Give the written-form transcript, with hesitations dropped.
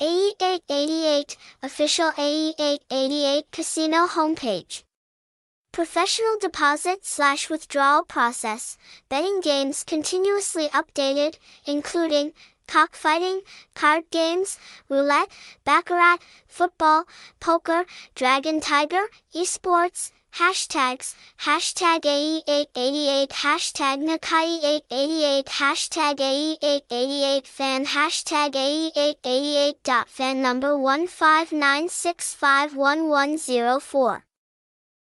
AE888, official AE888 casino homepage. Professional deposit/withdrawal process, betting games continuously updated, including cockfighting, card games, roulette, baccarat, football, poker, dragon tiger, esports, hashtags, hashtag AE888, hashtag Nakai888, hashtag AE888 fan, hashtag AE888.fan number 159651104.